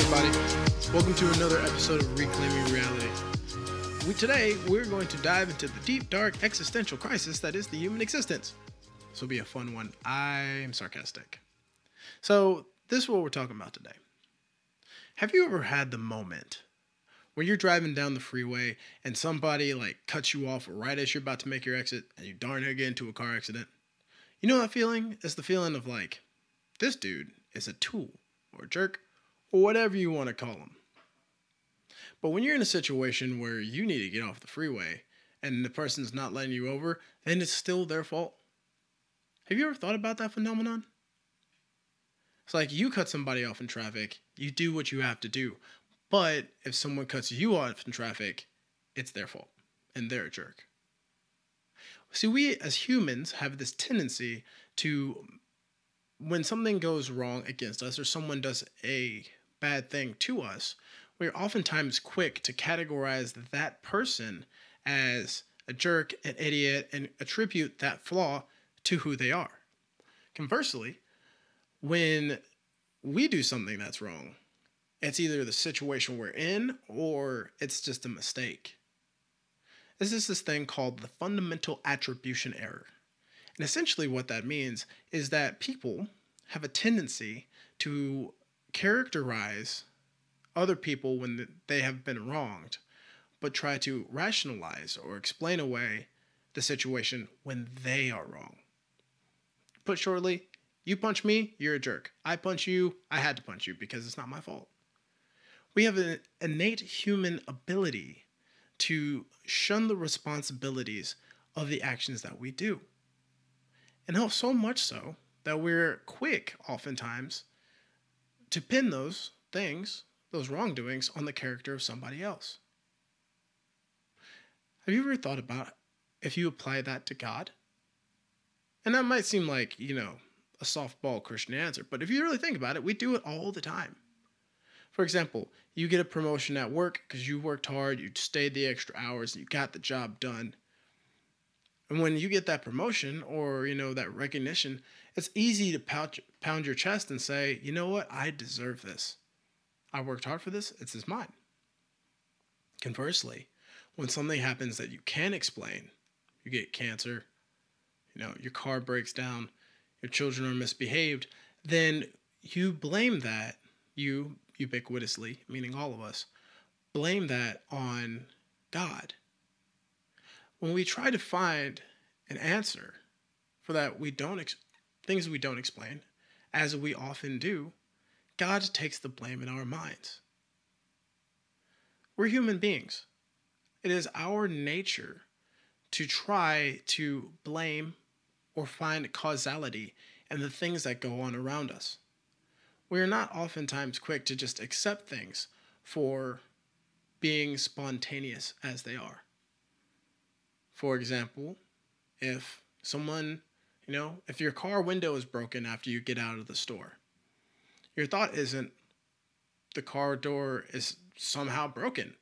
everybody. Welcome to another episode of Reclaiming Reality. Today, we're going to dive into the deep, dark, existential crisis that is the human existence. This will be a fun one. I am sarcastic. So, this is what we're talking about today. Have you ever had the moment where you're driving down the freeway and somebody cuts you off right as you're about to make your exit and you darn near get into a car accident? You know that feeling? It's the feeling of this dude is a tool or a jerk or whatever you want to call him. But when you're in a situation where you need to get off the freeway and the person's not letting you over, then it's still their fault. Have you ever thought about that phenomenon? It's like you cut somebody off in traffic, you do what you have to do. But if someone cuts you off in traffic, it's their fault and they're a jerk. See, we as humans have this tendency to, when something goes wrong against us or someone does a bad thing to us, we're oftentimes quick to categorize that person as a jerk, an idiot, and attribute that flaw to who they are. Conversely, when we do something that's wrong, it's either the situation we're in or it's just a mistake. This is this thing called the fundamental attribution error. And essentially what that means is that people have a tendency to characterize other people when they have been wronged, but try to rationalize or explain away the situation when they are wrong. Put shortly, you punch me, you're a jerk. I punch you, I had to punch you because it's not my fault. We have an innate human ability to shun the responsibilities of the actions that we do. And so much so that we're quick oftentimes to pin those things, those wrongdoings, on the character of somebody else. Have you ever thought about if you apply that to God? And that might seem like, a softball Christian answer, but if you really think about it, we do it all the time. For example, you get a promotion at work because you worked hard, you stayed the extra hours, and you got the job done. And when you get that promotion or, that recognition, it's easy to pound your chest and say, you know what, I deserve this. I worked hard for this, it's mine. Conversely, when something happens that you can't explain, you get cancer, your car breaks down, your children are misbehaved, then you blame that, you ubiquitously, meaning all of us, blame that on God. When we try to find an answer for that things we don't explain, as we often do, God takes the blame in our minds. We're human beings. It is our nature to try to blame or find causality in the things that go on around us. We are not oftentimes quick to just accept things for being spontaneous as they are. For example, if someone, if your car window is broken after you get out of the store, your thought isn't the car door is somehow broken.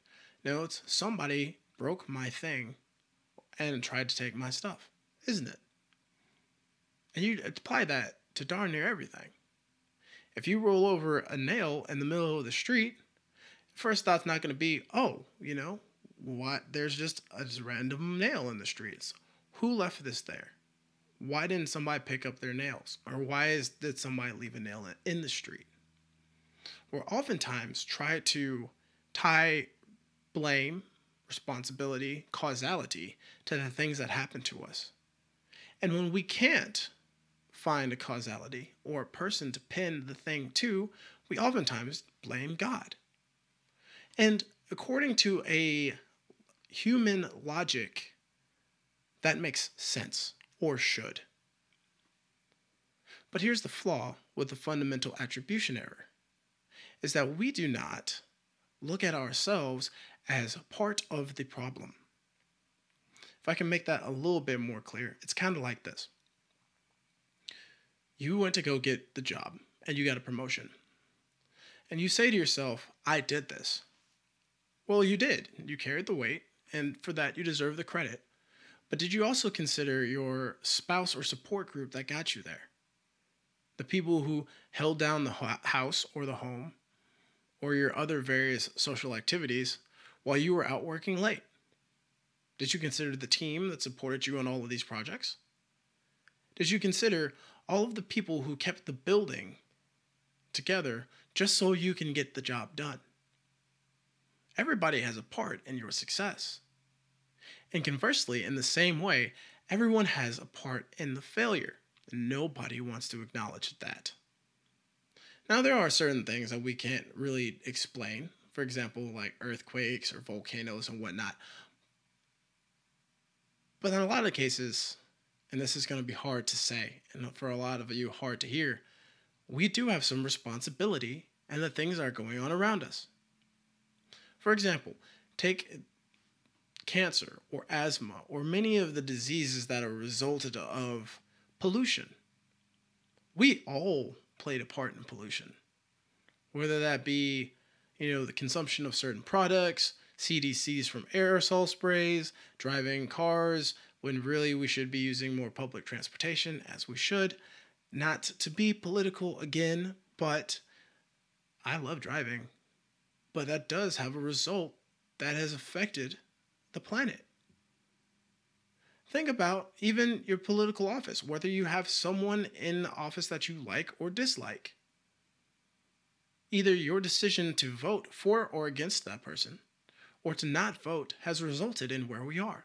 No, it's somebody broke my thing and tried to take my stuff, isn't it? And you apply that to darn near everything. If you roll over a nail in the middle of the street, first thought's not going to be, what? There's just a random nail in the streets. Who left this there? Why didn't somebody pick up their nails? Or did somebody leave a nail in the street? We're oftentimes try to tie blame, responsibility, causality to the things that happen to us. And when we can't find a causality or a person to pin the thing to, we oftentimes blame God. And according to a human logic, that makes sense. Or should. But here's the flaw with the fundamental attribution error, is that we do not look at ourselves as part of the problem. If I can make that a little bit more clear, it's kind of like this. You went to go get the job and you got a promotion. And you say to yourself, I did this. Well, you did. You carried the weight, and for that you deserve the credit. But did you also consider your spouse or support group that got you there? The people who held down the house or the home or your other various social activities while you were out working late? Did you consider the team that supported you on all of these projects? Did you consider all of the people who kept the building together just so you can get the job done? Everybody has a part in your success. And conversely, in the same way, everyone has a part in the failure. Nobody wants to acknowledge that. Now, there are certain things that we can't really explain. For example, like earthquakes or volcanoes and whatnot. But in a lot of cases, and this is going to be hard to say, and for a lot of you hard to hear, we do have some responsibility in the things that are going on around us. For example, take cancer or asthma or many of the diseases that are resulted of pollution. We all played a part in pollution, whether that be, the consumption of certain products, CDCs from aerosol sprays, driving cars, when really we should be using more public transportation, as we should. Not to be political again, but I love driving. But that does have a result that has affected the planet. Think about even your political office, whether you have someone in office that you like or dislike. Either your decision to vote for or against that person, or to not vote, has resulted in where we are.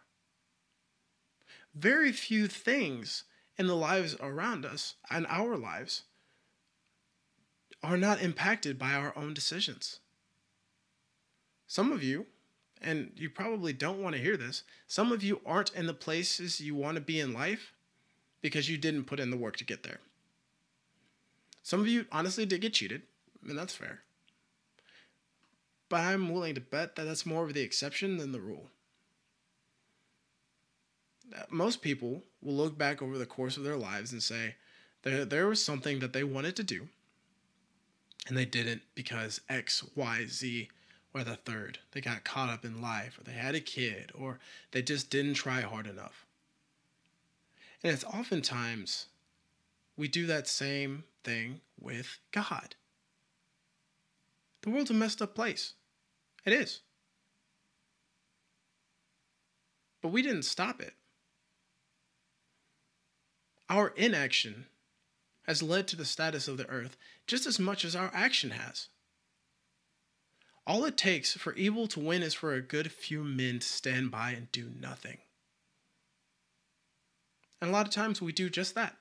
Very few things in the lives around us and our lives are not impacted by our own decisions. Some of you, and you probably don't want to hear this, some of you aren't in the places you want to be in life because you didn't put in the work to get there. Some of you honestly did get cheated, and that's fair. But I'm willing to bet that that's more of the exception than the rule. Most people will look back over the course of their lives and say there was something that they wanted to do and they didn't because X, Y, Z, or the third. They got caught up in life, or they had a kid, or they just didn't try hard enough. And it's oftentimes we do that same thing with God. The world's a messed up place. It is. But we didn't stop it. Our inaction has led to the status of the earth just as much as our action has. All it takes for evil to win is for a good few men to stand by and do nothing. And a lot of times we do just that,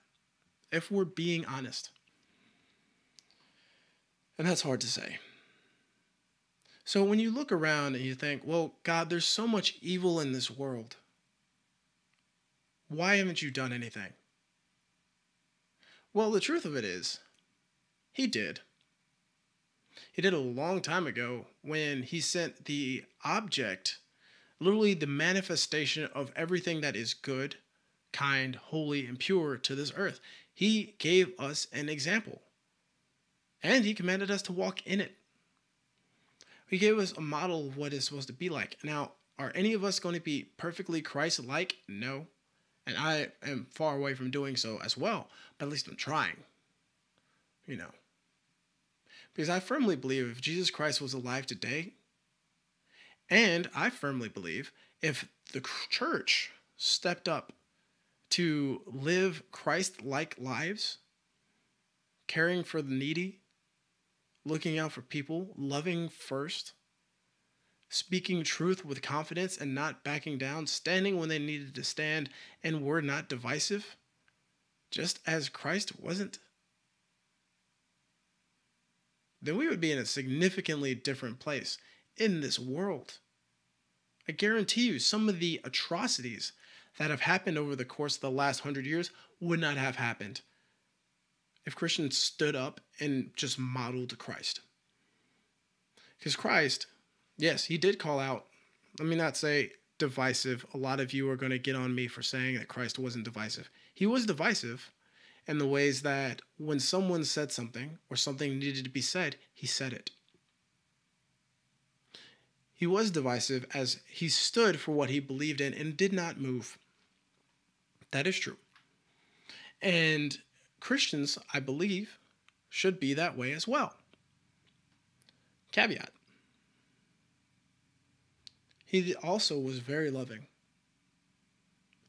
if we're being honest. And that's hard to say. So when you look around and you think, well, God, there's so much evil in this world. Why haven't you done anything? Well, the truth of it is, he did. He did a long time ago when he sent the object, literally the manifestation of everything that is good, kind, holy, and pure to this earth. He gave us an example. And he commanded us to walk in it. He gave us a model of what it's supposed to be like. Now, are any of us going to be perfectly Christ-like? No. And I am far away from doing so as well, but at least I'm trying, Because I firmly believe if Jesus Christ was alive today, and I firmly believe if the church stepped up to live Christ-like lives, caring for the needy, looking out for people, loving first, speaking truth with confidence and not backing down, standing when they needed to stand and were not divisive, just as Christ wasn't, then we would be in a significantly different place in this world. I guarantee you some of the atrocities that have happened over the course of the last 100 years would not have happened if Christians stood up and just modeled Christ. Because Christ, yes, he did call out. Let me not say divisive. A lot of you are going to get on me for saying that Christ wasn't divisive. He was divisive in the ways that when someone said something or something needed to be said, he said it. He was divisive as he stood for what he believed in and did not move. That is true. And Christians, I believe, should be that way as well. Caveat. He also was very loving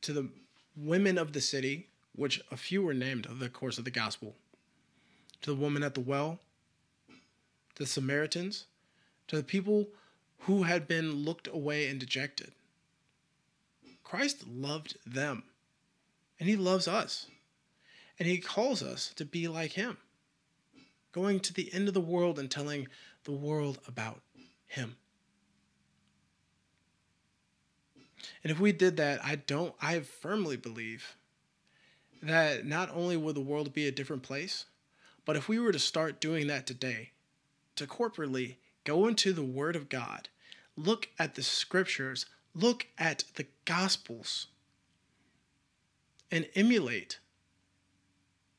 to the women of the city, which a few were named over the course of the gospel, to the woman at the well, to the Samaritans, to the people who had been looked away and dejected. Christ loved them, and he loves us, and he calls us to be like him, going to the end of the world and telling the world about him. And if we did that, I firmly believe that not only would the world be a different place, but if we were to start doing that today, to corporately go into the Word of God, look at the Scriptures, look at the Gospels, and emulate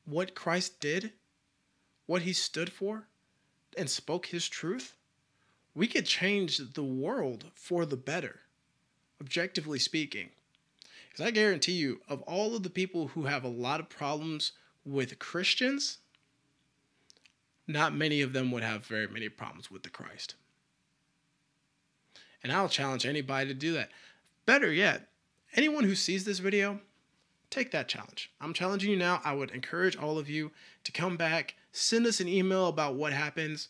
what Christ did, what he stood for, and spoke his truth, we could change the world for the better. Objectively speaking, because I guarantee you, of all of the people who have a lot of problems with Christians, not many of them would have very many problems with the Christ. And I'll challenge anybody to do that. Better yet, anyone who sees this video, take that challenge. I'm challenging you now. I would encourage all of you to come back, send us an email about what happens,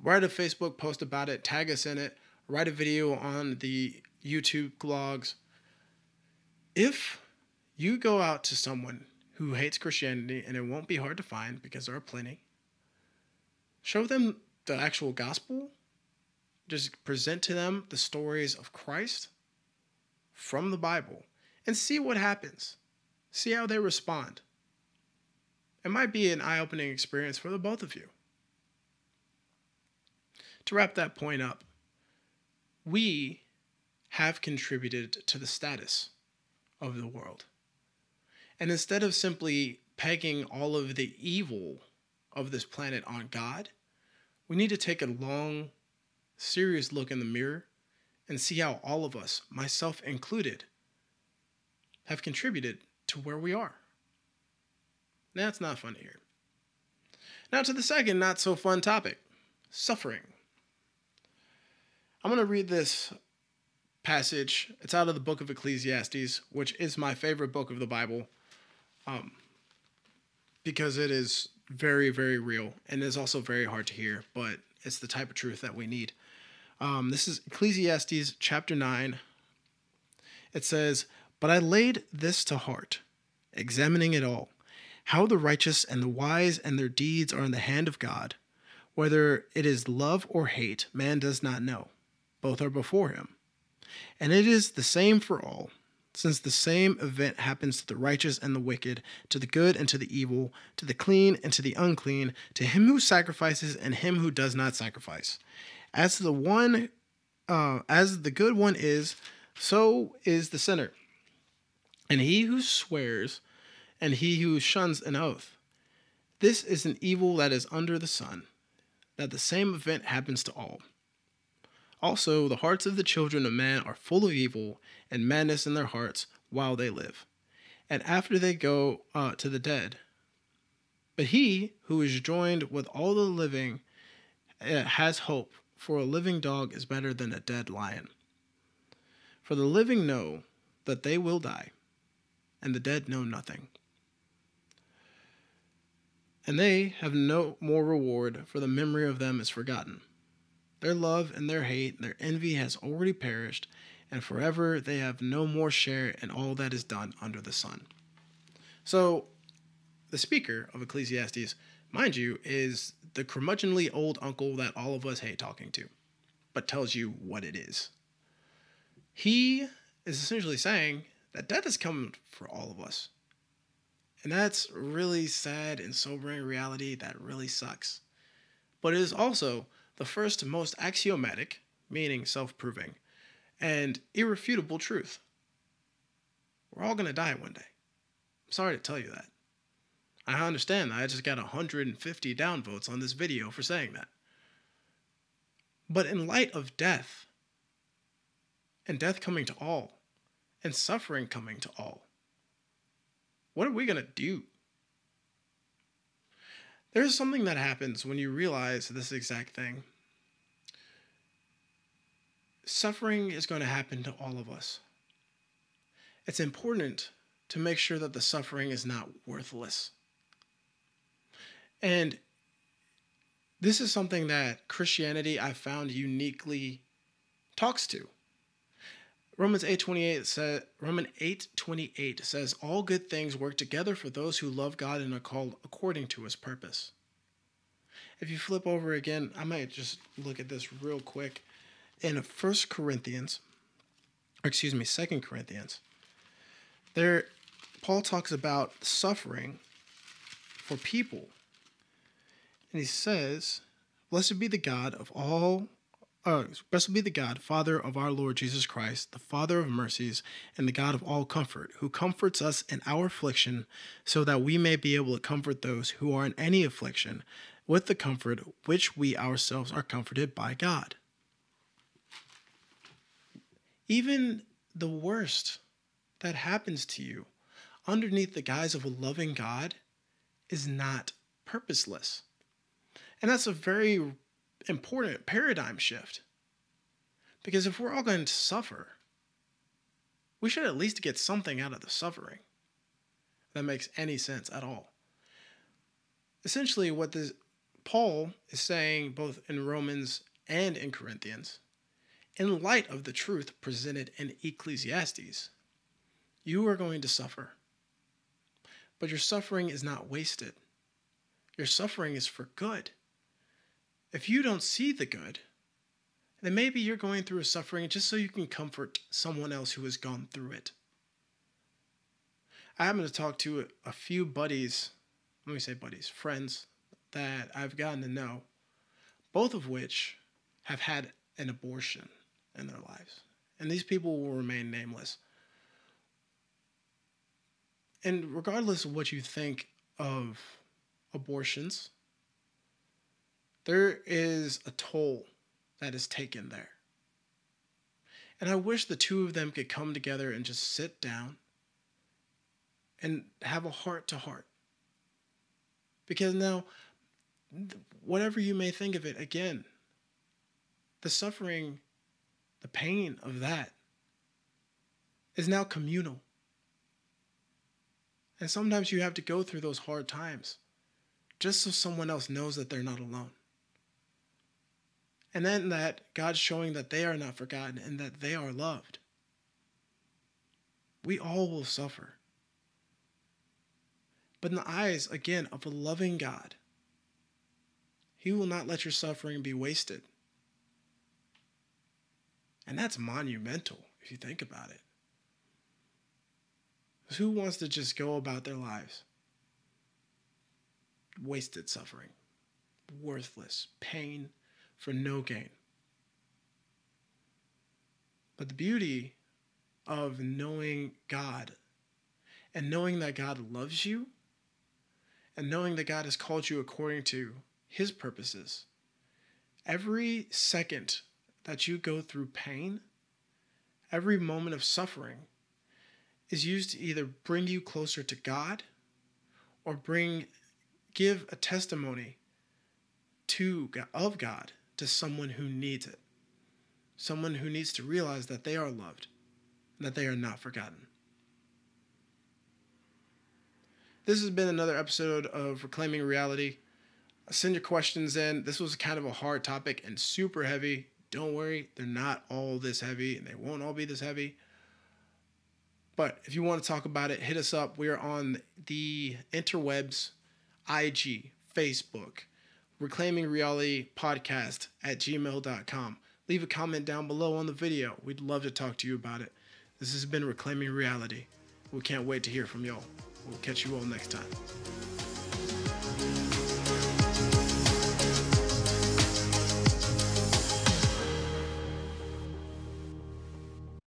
write a Facebook post about it, tag us in it, write a video on the YouTube blogs. If you go out to someone who hates Christianity, and it won't be hard to find because there are plenty, show them the actual gospel. Just present to them the stories of Christ from the Bible and see what happens. See how they respond. It might be an eye-opening experience for the both of you. To wrap that point up, we have contributed to the status of the world. And instead of simply pegging all of the evil of this planet on God, we need to take a long, serious look in the mirror and see how all of us, myself included, have contributed to where we are. Now, it's not fun to hear. Now to the second not so fun topic, suffering. I'm going to read this passage. It's out of the book of Ecclesiastes, which is my favorite book of the Bible, because it is very, very real and is also very hard to hear, but it's the type of truth that we need. This is Ecclesiastes chapter 9. It says, "But I laid this to heart, examining it all, how the righteous and the wise and their deeds are in the hand of God. Whether it is love or hate, man does not know. Both are before him. And it is the same for all, since the same event happens to the righteous and the wicked, to the good and to the evil, to the clean and to the unclean, to him who sacrifices and him who does not sacrifice. As the good one is, so is the sinner, and he who swears, and he who shuns an oath. This is an evil that is under the sun, that the same event happens to all. Also, the hearts of the children of man are full of evil and madness in their hearts while they live, and after they go to the dead. But he who is joined with all the living has hope, for a living dog is better than a dead lion. For the living know that they will die, and the dead know nothing. And they have no more reward, for the memory of them is forgotten. Their love and their hate, their envy has already perished, and forever they have no more share in all that is done under the sun." So, the speaker of Ecclesiastes, mind you, is the curmudgeonly old uncle that all of us hate talking to, but tells you what it is. He is essentially saying that death has come for all of us. And that's really sad and sobering reality that really sucks. But it is also the first most axiomatic, meaning self-proving, and irrefutable truth. We're all going to die one day. I'm sorry to tell you that. I understand that I just got 150 downvotes on this video for saying that. But in light of death, and death coming to all, and suffering coming to all, what are we going to do? There's something that happens when you realize this exact thing. suffering is going to happen to all of us. It's important to make sure that the suffering is not worthless. And this is something that Christianity, I found, uniquely talks to. Romans 8:28 says, all good things work together for those who love God and are called according to his purpose. If you flip over again, I might just look at this real quick. In 2 Corinthians, there Paul talks about suffering for people. And he says, blessed be the God, Father of our Lord Jesus Christ, the Father of mercies, and the God of all comfort, who comforts us in our affliction, so that we may be able to comfort those who are in any affliction with the comfort which we ourselves are comforted by God. Even the worst that happens to you, underneath the guise of a loving God, is not purposeless. And that's a very important paradigm shift, because if we're all going to suffer, we should at least get something out of the suffering. That makes any sense at all. Essentially, what this Paul is saying, both in Romans and in Corinthians, in light of the truth presented in Ecclesiastes, you are going to suffer, but your suffering is not wasted. Your suffering is for good. If you don't see the good, then maybe you're going through a suffering just so you can comfort someone else who has gone through it. I happen to talk to a few friends that I've gotten to know, both of which have had an abortion in their lives. And these people will remain nameless. And regardless of what you think of abortions, there is a toll that is taken there. And I wish the two of them could come together and just sit down and have a heart-to-heart. Because now, whatever you may think of it, again, the suffering, the pain of that is now communal. And sometimes you have to go through those hard times just so someone else knows that they're not alone. And then that God's showing that they are not forgotten and that they are loved. We all will suffer. But in the eyes, again, of a loving God, he will not let your suffering be wasted. And that's monumental if you think about it. Because who wants to just go about their lives? Wasted suffering, worthless pain, for no gain. But the beauty of knowing God and knowing that God loves you and knowing that God has called you according to his purposes, every second that you go through pain, every moment of suffering is used to either bring you closer to God or give a testimony of God to someone who needs it. Someone who needs to realize that they are loved and that they are not forgotten. This has been another episode of Reclaiming Reality. Send your questions in. This was kind of a hard topic and super heavy. Don't worry, they're not all this heavy and they won't all be this heavy. But if you want to talk about it, hit us up. We are on the interwebs, IG, Facebook, Reclaiming Reality Podcast @gmail.com. Leave a comment down below on the video. We'd love to talk to you about it. This has been Reclaiming Reality. We can't wait to hear from y'all. We'll catch you all next time.